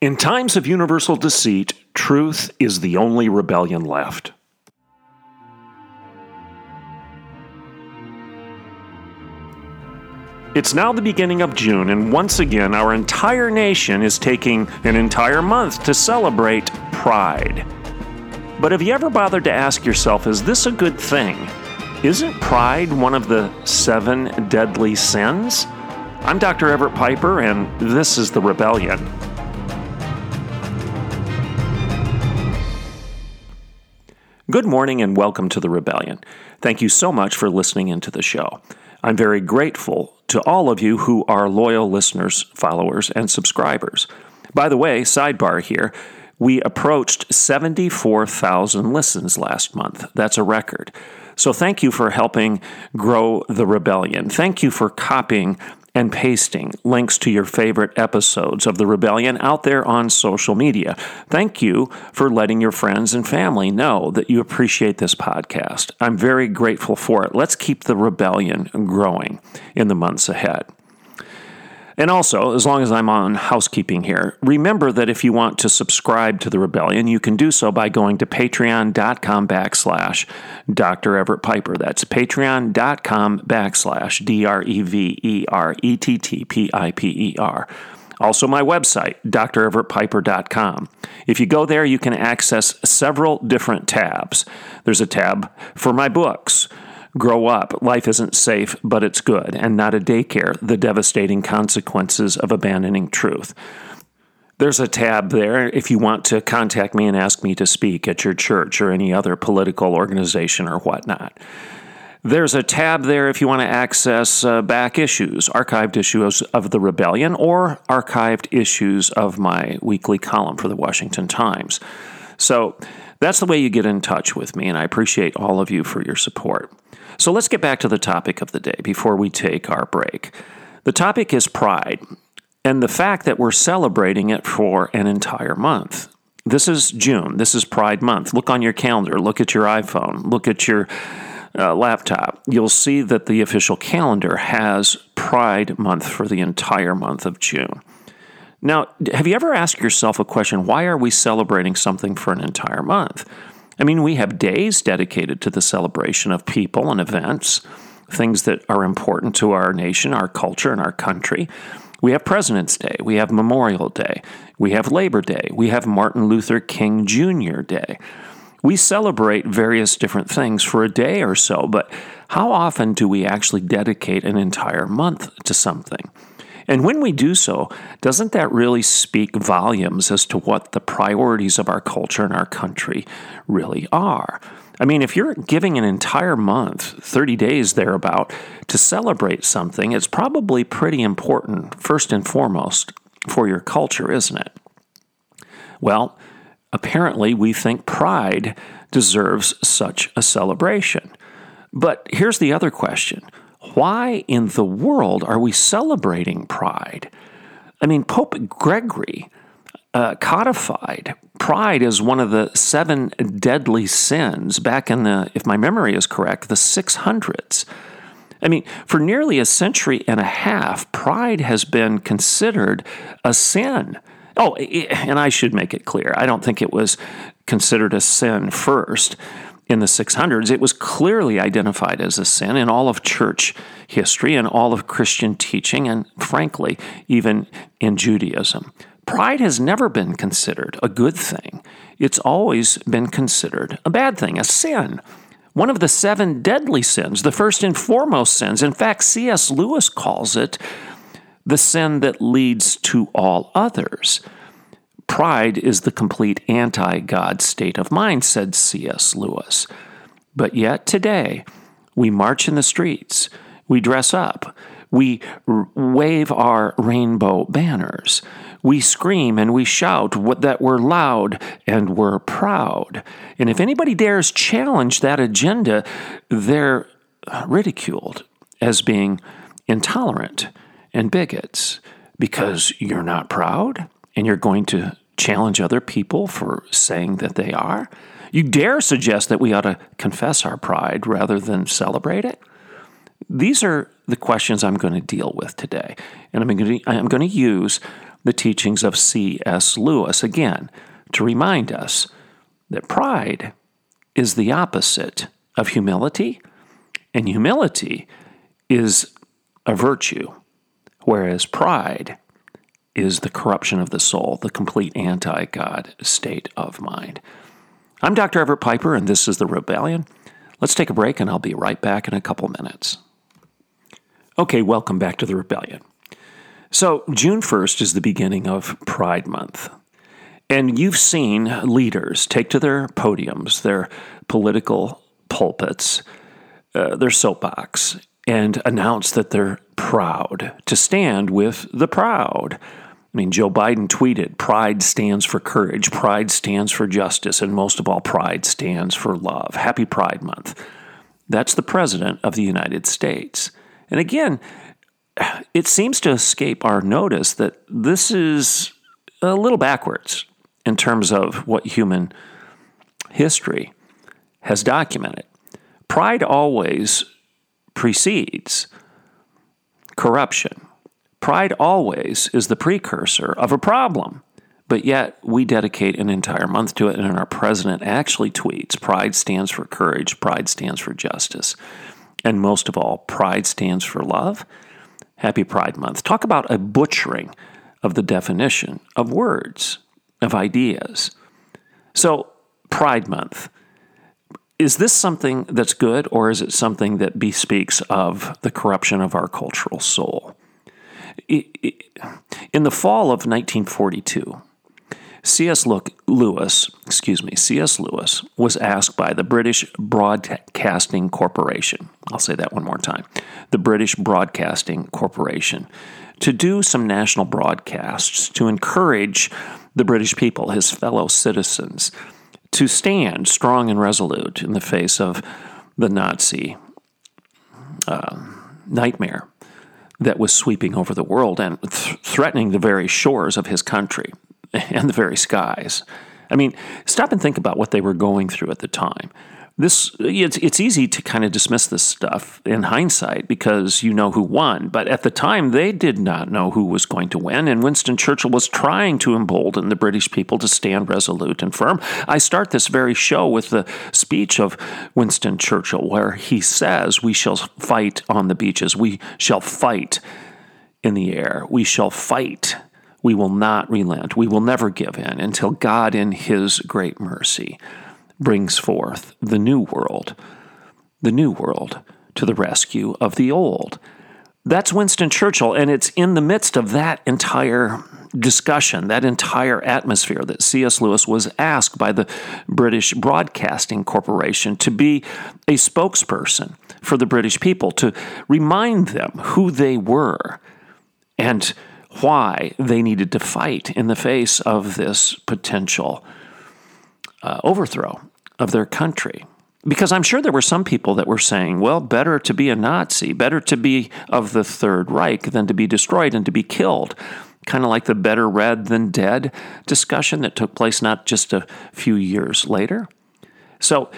In times of universal deceit, truth is the only rebellion left. It's now the beginning of June, and once again, our entire nation is taking an entire month to celebrate Pride. But have you ever bothered to ask yourself, is this a good thing? Isn't pride one of the 7 deadly sins? I'm Dr. Everett Piper, and this is The Rebellion. Good morning and welcome to The Rebellion. Thank you so much for listening into the show. I'm very grateful to all of you who are loyal listeners, followers, and subscribers. By the way, sidebar here, we approached 74,000 listens last month. That's a record. So thank you for helping grow The Rebellion. Thank you for copying and pasting links to your favorite episodes of The Rebellion out there on social media. Thank you for letting your friends and family know that you appreciate this podcast. I'm very grateful for it. Let's keep The Rebellion growing in the months ahead. And also, as long as I'm on housekeeping here, remember that if you want to subscribe to The Rebellion, you can do so by going to patreon.com/Dr. Everett Piper. That's patreon.com/DREVERETTPIPER. Also my website, dreverettpiper.com. If you go there, you can access several different tabs. There's a tab for my books, Grow Up, Life Isn't Safe, But It's Good, and Not a Daycare, The Devastating Consequences of Abandoning Truth. There's a tab there if you want to contact me and ask me to speak at your church or any other political organization or whatnot. There's a tab there if you want to access back issues, archived issues of The Rebellion, or archived issues of my weekly column for the Washington Times. So that's the way you get in touch with me, and I appreciate all of you for your support. So let's get back to the topic of the day before we take our break. The topic is pride and the fact that we're celebrating it for an entire month. This is June. This is Pride Month. Look on your calendar. Look at your iPhone. Look at your laptop. You'll see that the official calendar has Pride Month for the entire month of June. Now, have you ever asked yourself a question, why are we celebrating something for an entire month? I mean, we have days dedicated to the celebration of people and events, things that are important to our nation, our culture, and our country. We have President's Day. We have Memorial Day. We have Labor Day. We have Martin Luther King Jr. Day. We celebrate various different things for a day or so, but how often do we actually dedicate an entire month to something? And when we do so, doesn't that really speak volumes as to what the priorities of our culture and our country really are? I mean, if you're giving an entire month, 30 days thereabout, to celebrate something, it's probably pretty important, first and foremost, for your culture, isn't it? Well, apparently we think pride deserves such a celebration. But here's the other question. Why in the world are we celebrating pride? I mean, Pope Gregory codified pride as one of the 7 deadly sins back in the, if my memory is correct, the 600s. I mean, for nearly a century and a half, pride has been considered a sin. Oh, and I should make it clear, I don't think it was considered a sin first. In the 600s, it was clearly identified as a sin in all of church history and all of Christian teaching and, frankly, even in Judaism. Pride has never been considered a good thing. It's always been considered a bad thing, a sin. One of the 7 deadly sins, the first and foremost sins. In fact, C.S. Lewis calls it the sin that leads to all others. Pride is the complete anti-God state of mind, said C.S. Lewis. But yet today, we march in the streets, we dress up, we wave our rainbow banners, we scream and we shout that we're loud and we're proud. And if anybody dares challenge that agenda, they're ridiculed as being intolerant and bigots because you're not proud and you're going to challenge other people for saying that they are. You dare suggest that we ought to confess our pride rather than celebrate it? These are the questions I'm going to deal with today. And I'm going to use the teachings of C.S. Lewis again to remind us that pride is the opposite of humility, and humility is a virtue, whereas pride is the corruption of the soul, the complete anti-God state of mind. I'm Dr. Everett Piper, and this is The Rebellion. Let's take a break, and I'll be right back in a couple minutes. Okay, welcome back to The Rebellion. So June 1st is the beginning of Pride Month, and you've seen leaders take to their podiums, their political pulpits, their soapbox, and announce that they're proud to stand with the proud. I mean, Joe Biden tweeted, "Pride stands for courage, pride stands for justice, and most of all, pride stands for love. Happy Pride Month." That's the President of the United States. And again, it seems to escape our notice that this is a little backwards in terms of what human history has documented. Pride always precedes corruption. Pride always is the precursor of a problem, but yet we dedicate an entire month to it, and our president actually tweets, "Pride stands for courage, pride stands for justice, and most of all, pride stands for love. Happy Pride Month." Talk about a butchering of the definition of words, of ideas. So, Pride Month. Is this something that's good, or is it something that bespeaks of the corruption of our cultural soul? In the fall of 1942, C.S. Lewis was asked by the British Broadcasting Corporation, I'll say that one more time, the British Broadcasting Corporation, to do some national broadcasts to encourage the British people, his fellow citizens, to stand strong and resolute in the face of the Nazi nightmare that was sweeping over the world and threatening the very shores of his country and the very skies. I mean, stop and think about what they were going through at the time. It's easy to kind of dismiss this stuff in hindsight because you know who won, but at the time they did not know who was going to win, and Winston Churchill was trying to embolden the British people to stand resolute and firm. I start this very show with the speech of Winston Churchill where he says, "We shall fight on the beaches, we shall fight in the air, we shall fight. We will not relent, we will never give in until God in his great mercy brings forth the new world to the rescue of the old." That's Winston Churchill, and it's in the midst of that entire discussion, that entire atmosphere, that C.S. Lewis was asked by the British Broadcasting Corporation to be a spokesperson for the British people, to remind them who they were and why they needed to fight in the face of this potential overthrow of their country. Because I'm sure there were some people that were saying, well, better to be a Nazi, better to be of the Third Reich than to be destroyed and to be killed. Kind of like the better red than dead discussion that took place not just a few years later. So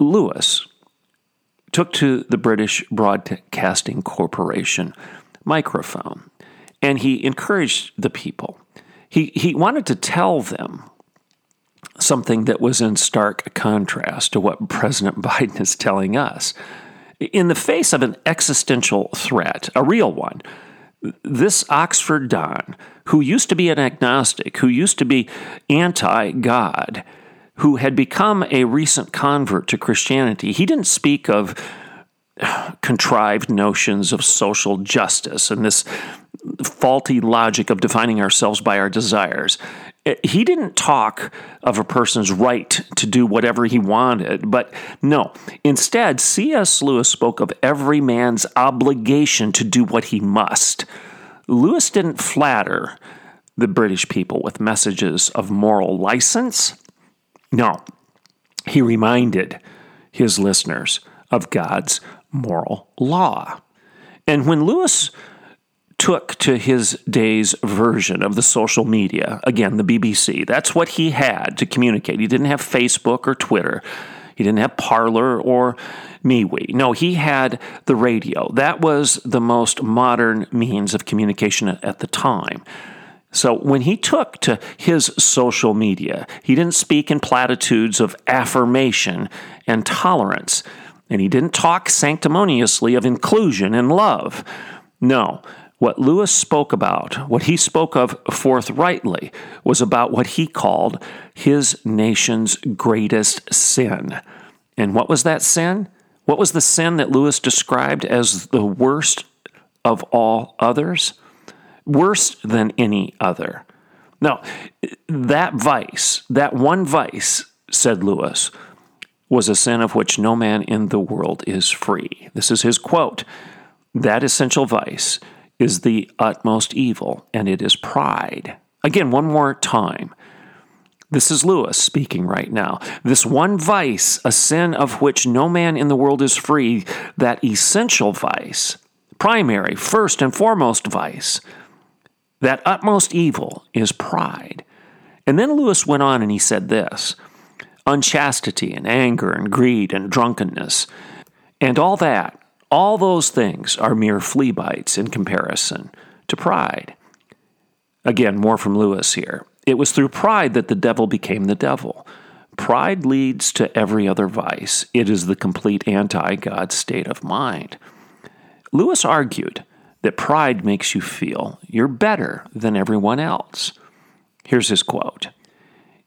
Lewis took to the British Broadcasting Corporation microphone, and he encouraged the people. He wanted to tell them something that was in stark contrast to what President Biden is telling us. In the face of an existential threat, a real one, this Oxford Don, who used to be an agnostic, who used to be anti-God, who had become a recent convert to Christianity, he didn't speak of contrived notions of social justice and this faulty logic of defining ourselves by our desires. He didn't talk of a person's right to do whatever he wanted, but no. Instead, C.S. Lewis spoke of every man's obligation to do what he must. Lewis didn't flatter the British people with messages of moral license. No, he reminded his listeners of God's moral law. And when Lewis took to his day's version of the social media, again, the BBC, that's what he had to communicate. He didn't have Facebook or Twitter. He didn't have Parler or MeWe. No, he had the radio. That was the most modern means of communication at the time. So when he took to his social media, he didn't speak in platitudes of affirmation and tolerance, and he didn't talk sanctimoniously of inclusion and love. No, what Lewis spoke about, what he spoke of forthrightly, was about what he called his nation's greatest sin. And what was that sin? What was the sin that Lewis described as the worst of all others? Worse than any other. Now, that vice, that one vice, said Lewis, was a sin of which no man in the world is free. This is his quote. That essential vice is the utmost evil, and it is pride. Again, one more time. This is Lewis speaking right now. This one vice, a sin of which no man in the world is free, that essential vice, primary, first and foremost vice, that utmost evil is pride. And then Lewis went on and he said this, unchastity and anger and greed and drunkenness and all that, all those things are mere flea bites in comparison to pride. Again, more from Lewis here. It was through pride that the devil became the devil. Pride leads to every other vice. It is the complete anti-God state of mind. Lewis argued that pride makes you feel you're better than everyone else. Here's his quote.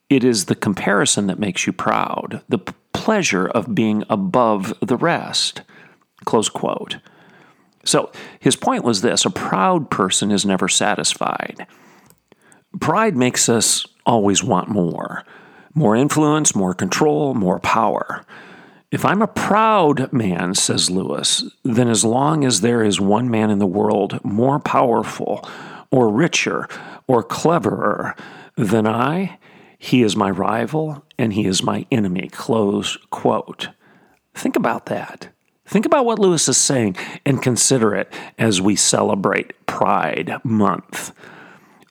It is the comparison that makes you proud, the pleasure of being above the rest. Close quote. So his point was this, a proud person is never satisfied. Pride makes us always want more. More influence, more control, more power. If I'm a proud man, says Lewis, then as long as there is one man in the world more powerful or richer or cleverer than I, he is my rival and he is my enemy, close quote. Think about that. Think about what Lewis is saying and consider it as we celebrate Pride Month.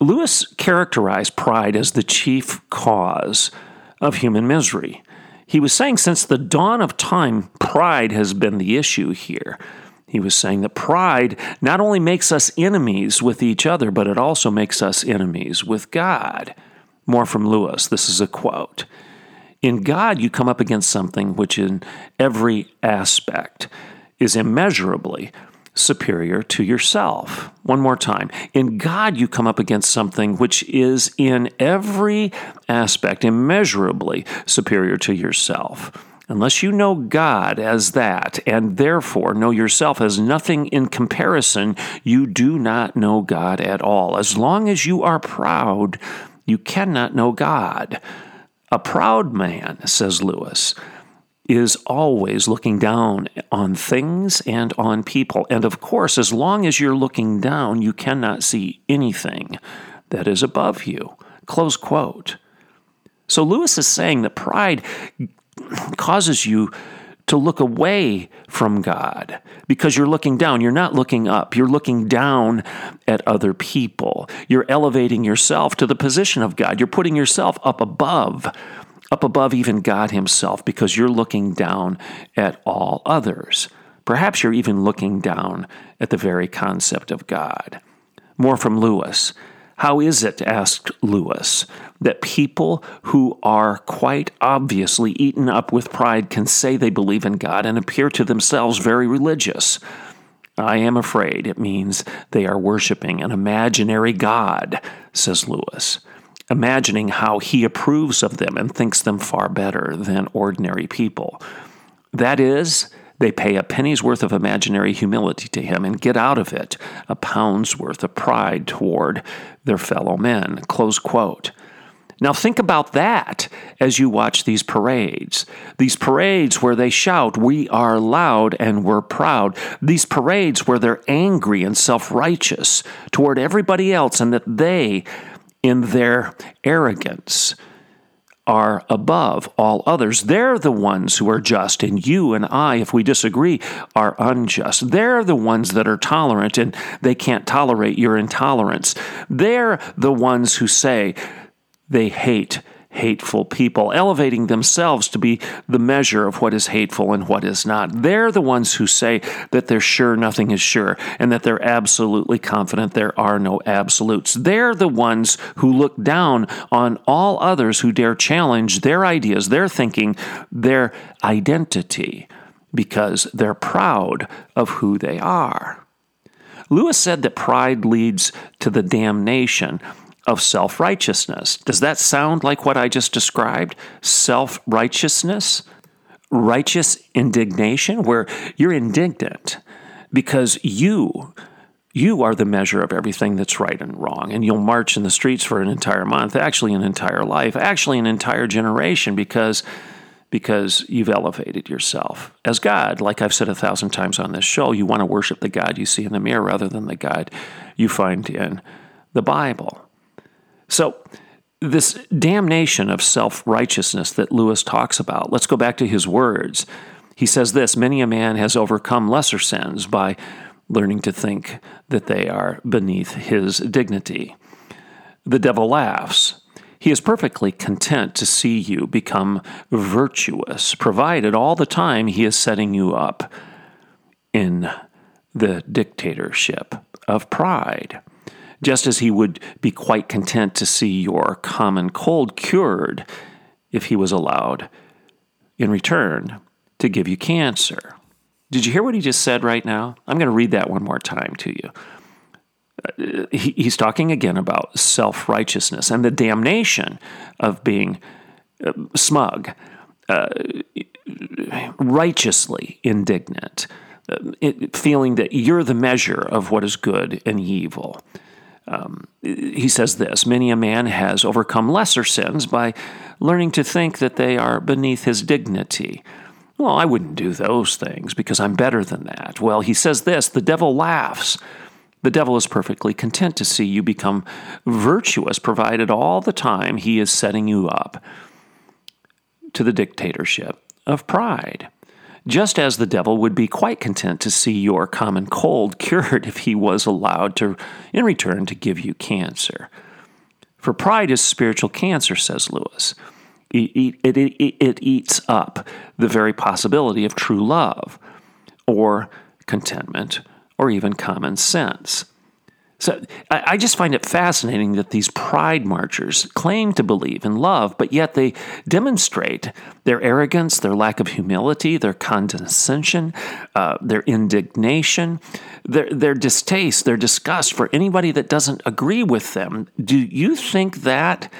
Lewis characterized pride as the chief cause of human misery. He was saying since the dawn of time, pride has been the issue here. He was saying that pride not only makes us enemies with each other, but it also makes us enemies with God. More from Lewis. This is a quote. In God, you come up against something which in every aspect is immeasurably superior to yourself. One more time. In God, you come up against something which is in every aspect immeasurably superior to yourself. Unless you know God as that, and therefore know yourself as nothing in comparison, you do not know God at all. As long as you are proud, you cannot know God. A proud man, says Lewis, is always looking down on things and on people. And of course, as long as you're looking down, you cannot see anything that is above you. Close quote. So Lewis is saying that pride causes you to look away from God because you're looking down. You're not looking up. You're looking down at other people. You're elevating yourself to the position of God. You're putting yourself up above even God himself because you're looking down at all others. Perhaps you're even looking down at the very concept of God. More from Lewis. How is it, asked Lewis, that people who are quite obviously eaten up with pride can say they believe in God and appear to themselves very religious? I am afraid it means they are worshiping an imaginary God, says Lewis, imagining how he approves of them and thinks them far better than ordinary people. That is, they pay a penny's worth of imaginary humility to him and get out of it a pound's worth of pride toward their fellow men. Close quote. Now think about that as you watch these parades where they shout, we are loud and we're proud, these parades where they're angry and self-righteous toward everybody else and that they in their arrogance are above all others. They're the ones who are just, and you and I, if we disagree, are unjust. They're the ones that are tolerant, and they can't tolerate your intolerance. They're the ones who say they hate hateful people, elevating themselves to be the measure of what is hateful and what is not. They're the ones who say that they're sure nothing is sure and that they're absolutely confident there are no absolutes. They're the ones who look down on all others who dare challenge their ideas, their thinking, their identity, because they're proud of who they are. Lewis said that pride leads to the damnation of self-righteousness. Does that sound like what I just described? Self-righteousness? Righteous indignation, where you're indignant because you are the measure of everything that's right and wrong, and you'll march in the streets for an entire month, actually an entire life, actually an entire generation, because you've elevated yourself as God. Like I've said 1,000 times on this show, you want to worship the God you see in the mirror rather than the God you find in the Bible. So this damnation of self-righteousness that Lewis talks about, let's go back to his words. He says this: many a man has overcome lesser sins by learning to think that they are beneath his dignity. The devil laughs. He is perfectly content to see you become virtuous, provided all the time he is setting you up in the dictatorship of pride. Just as he would be quite content to see your common cold cured if he was allowed, in return, to give you cancer. Did you hear what he just said right now? I'm going to read that one more time to you. He's talking again about self-righteousness and the damnation of being smug, righteously indignant, feeling that you're the measure of what is good and evil. He says this: many a man has overcome lesser sins by learning to think that they are beneath his dignity. Well, I wouldn't do those things because I'm better than that. Well, he says this: the devil laughs. The devil is perfectly content to see you become virtuous, provided all the time he is setting you up to the dictatorship of pride. Just as the devil would be quite content to see your common cold cured if he was allowed to, in return, to give you cancer. For pride is spiritual cancer, says Lewis. It eats up the very possibility of true love, or contentment, or even common sense. So I just find it fascinating that these pride marchers claim to believe in love, but yet they demonstrate their arrogance, their lack of humility, their condescension, their indignation, their distaste, their disgust for anybody that doesn't agree with them. Do you think that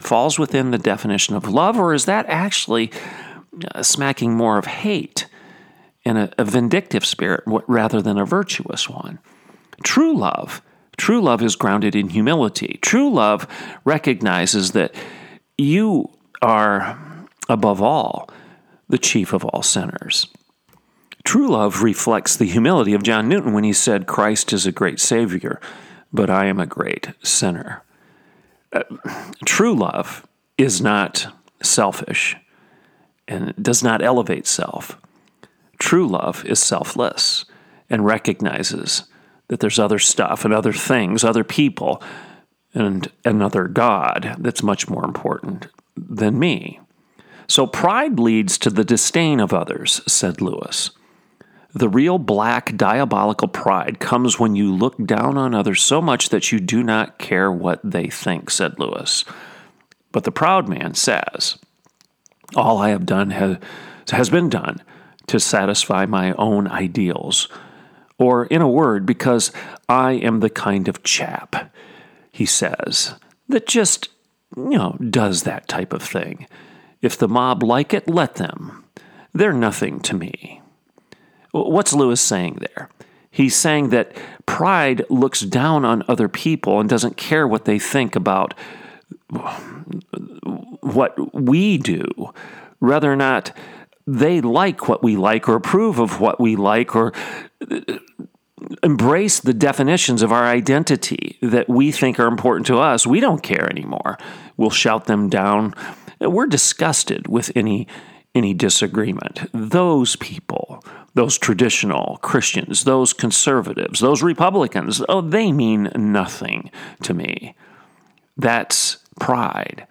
falls within the definition of love, or is that actually smacking more of hate and a vindictive spirit rather than a virtuous one? True love is grounded in humility. True love recognizes that you are, above all, the chief of all sinners. True love reflects the humility of John Newton when he said, "Christ is a great Savior, but I am a great sinner." True love is not selfish and does not elevate self. True love is selfless and recognizes that there's other stuff and other things, other people, and another God that's much more important than me. So pride leads to the disdain of others, said Lewis. The real black diabolical pride comes when you look down on others so much that you do not care what they think, said Lewis. But the proud man says, all I have done has been done to satisfy my own ideals, or, in a word, because I am the kind of chap, he says, that just, does that type of thing. If the mob like it, let them. They're nothing to me. What's Lewis saying there? He's saying that pride looks down on other people and doesn't care what they think about what we do, whether or not they like what we like or approve of what we like or embrace the definitions of our identity that we think are important to us, we don't care anymore. We'll shout them down. We're disgusted with any disagreement. Those people, those traditional Christians, those conservatives, those Republicans, oh, they mean nothing to me. That's pride.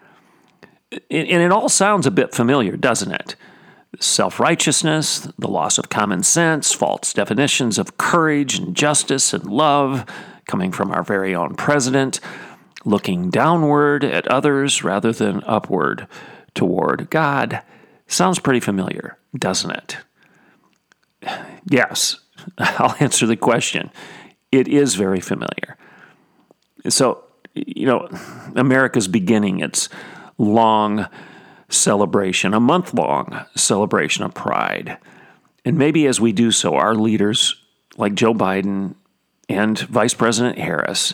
And it all sounds a bit familiar, doesn't it? Self-righteousness, the loss of common sense, false definitions of courage and justice and love coming from our very own president, looking downward at others rather than upward toward God. Sounds pretty familiar, doesn't it? Yes, I'll answer the question. It is very familiar. So, America's beginning its long celebration, a month-long celebration of pride. And maybe as we do so, our leaders like Joe Biden and Vice President Harris,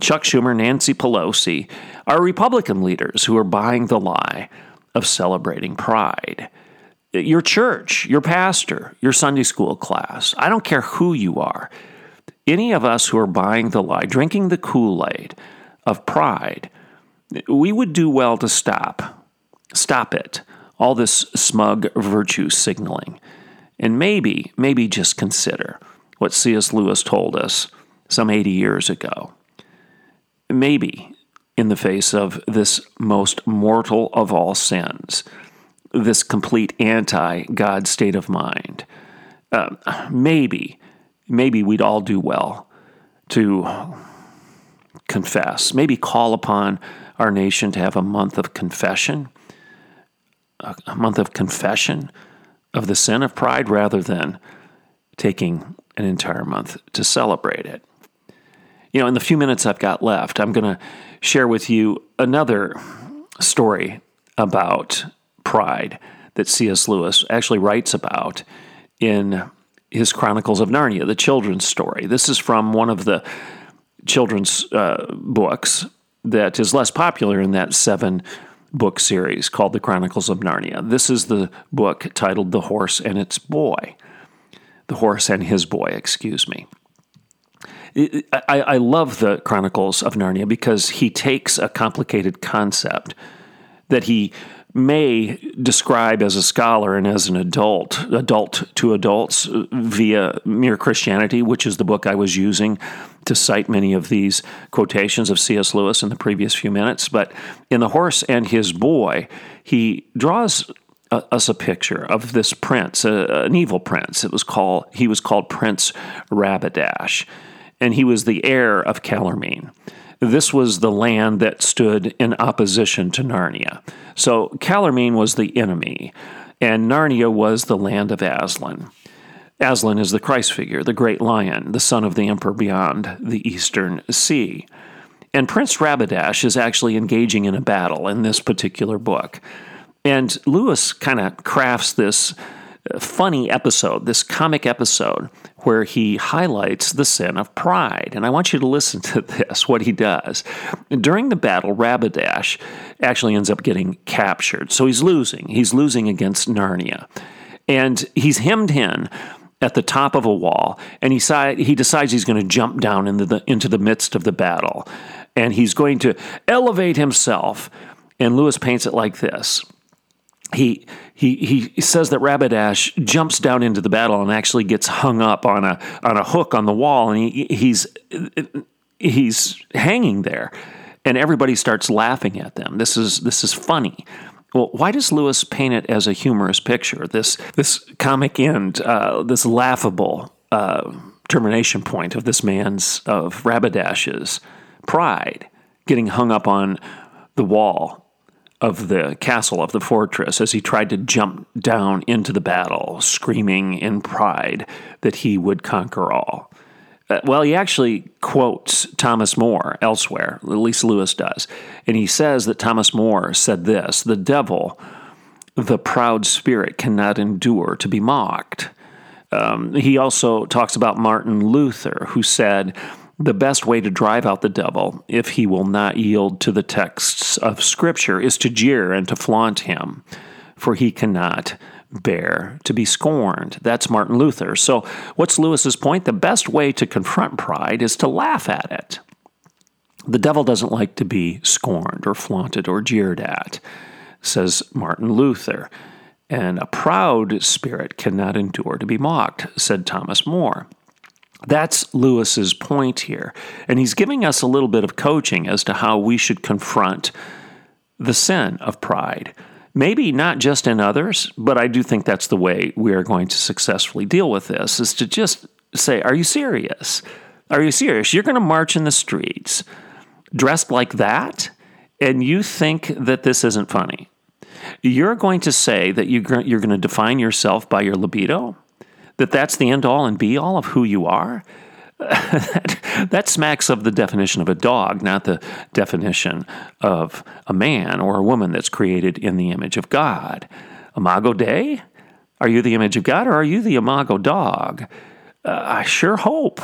Chuck Schumer, Nancy Pelosi, are Republican leaders who are buying the lie of celebrating pride. Your church, your pastor, your Sunday school class, I don't care who you are, any of us who are buying the lie, drinking the Kool-Aid of pride, we would do well to stop. Stop it. All this smug virtue signaling. And maybe just consider what C.S. Lewis told us some 80 years ago. Maybe in the face of this most mortal of all sins, this complete anti-God state of mind, maybe we'd all do well to confess, maybe call upon our nation to have a month of confession of the sin of pride rather than taking an entire month to celebrate it. In the few minutes I've got left, I'm going to share with you another story about pride that C.S. Lewis actually writes about in his Chronicles of Narnia, the children's story. This is from one of the children's books that is less popular in that 7-book series called The Chronicles of Narnia. This is the book titled The Horse and Its Boy. The Horse and His Boy, excuse me. I love the Chronicles of Narnia because he takes a complicated concept that he may describe as a scholar and as an adult to adults via Mere Christianity, which is the book I was using to cite many of these quotations of C.S. Lewis in the previous few minutes. But in The Horse and His Boy, he draws us a picture of this prince, an evil prince. He was called Prince Rabadash, and he was the heir of Calormen. This was the land that stood in opposition to Narnia. So Calormen was the enemy, and Narnia was the land of Aslan. Aslan is the Christ figure, the great lion, the son of the emperor beyond the eastern sea. And Prince Rabadash is actually engaging in a battle in this particular book. And Lewis kind of crafts this funny episode, this comic episode, where he highlights the sin of pride. And I want you to listen to this, what he does. During the battle, Rabadash actually ends up getting captured. So he's losing. He's losing against Narnia. And he's hemmed in at the top of a wall, and he decides he's going to jump down into the midst of the battle. And he's going to elevate himself. And Lewis paints it like this. He says that Rabadash jumps down into the battle and actually gets hung up on a hook on the wall, and he's hanging there, and everybody starts laughing at them. This is funny. Well, why does Lewis paint it as a humorous picture? This comic end, this laughable termination point of this Rabadash's pride, getting hung up on the wall of the castle, of the fortress, as he tried to jump down into the battle, screaming in pride that he would conquer all. Well, he actually quotes Thomas More elsewhere, at least Lewis does, and he says that Thomas More said this, "The devil, the proud spirit, cannot endure to be mocked." He also talks about Martin Luther, who said, "The best way to drive out the devil, if he will not yield to the texts of Scripture, is to jeer and to flaunt him, for he cannot bear, to be scorned. That's Martin Luther. So what's Lewis's point? The best way to confront pride is to laugh at it. The devil doesn't like to be scorned or flaunted or jeered at, says Martin Luther. And a proud spirit cannot endure to be mocked, said Thomas More. That's Lewis's point here. And he's giving us a little bit of coaching as to how we should confront the sin of pride. Maybe not just in others, but I do think that's the way we are going to successfully deal with this, is to just say, are you serious? Are you serious? You're going to march in the streets dressed like that, and you think that this isn't funny. You're going to say that you're going to define yourself by your libido, that that's the end-all and be-all of who you are? That smacks of the definition of a dog, not the definition of a man or a woman that's created in the image of God. Imago Dei? Are you the image of God, or are you the Imago dog? I sure hope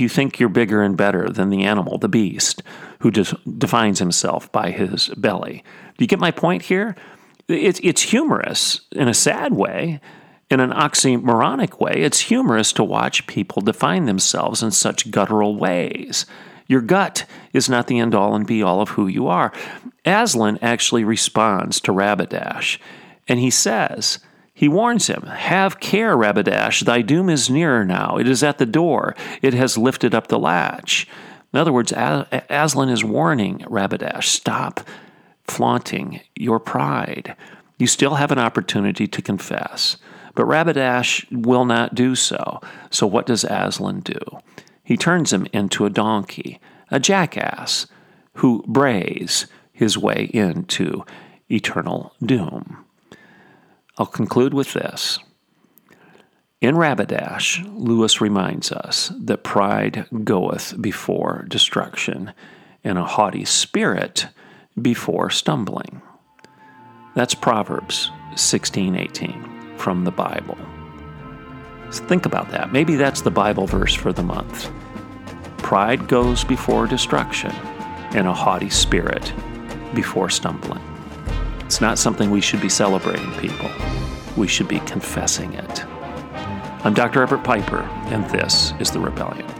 you think you're bigger and better than the animal, the beast, who defines himself by his belly. Do you get my point here? It's humorous in a sad way, in an oxymoronic way. It's humorous to watch people define themselves in such guttural ways. Your gut is not the end-all and be-all of who you are. Aslan actually responds to Rabadash, and he says... He warns him, have care, Rabadash, thy doom is nearer now. It is at the door. It has lifted up the latch. In other words, Aslan is warning Rabadash, stop flaunting your pride. You still have an opportunity to confess. But Rabadash will not do so. So what does Aslan do? He turns him into a donkey, a jackass, who brays his way into eternal doom. I'll conclude with this. In Rabadash, Lewis reminds us that pride goeth before destruction, and a haughty spirit before stumbling. That's Proverbs 16:18 from the Bible. So think about that. Maybe that's the Bible verse for the month. Pride goes before destruction, and a haughty spirit before stumbling. It's not something we should be celebrating, people. We should be confessing it. I'm Dr. Everett Piper, and this is The Rebellion.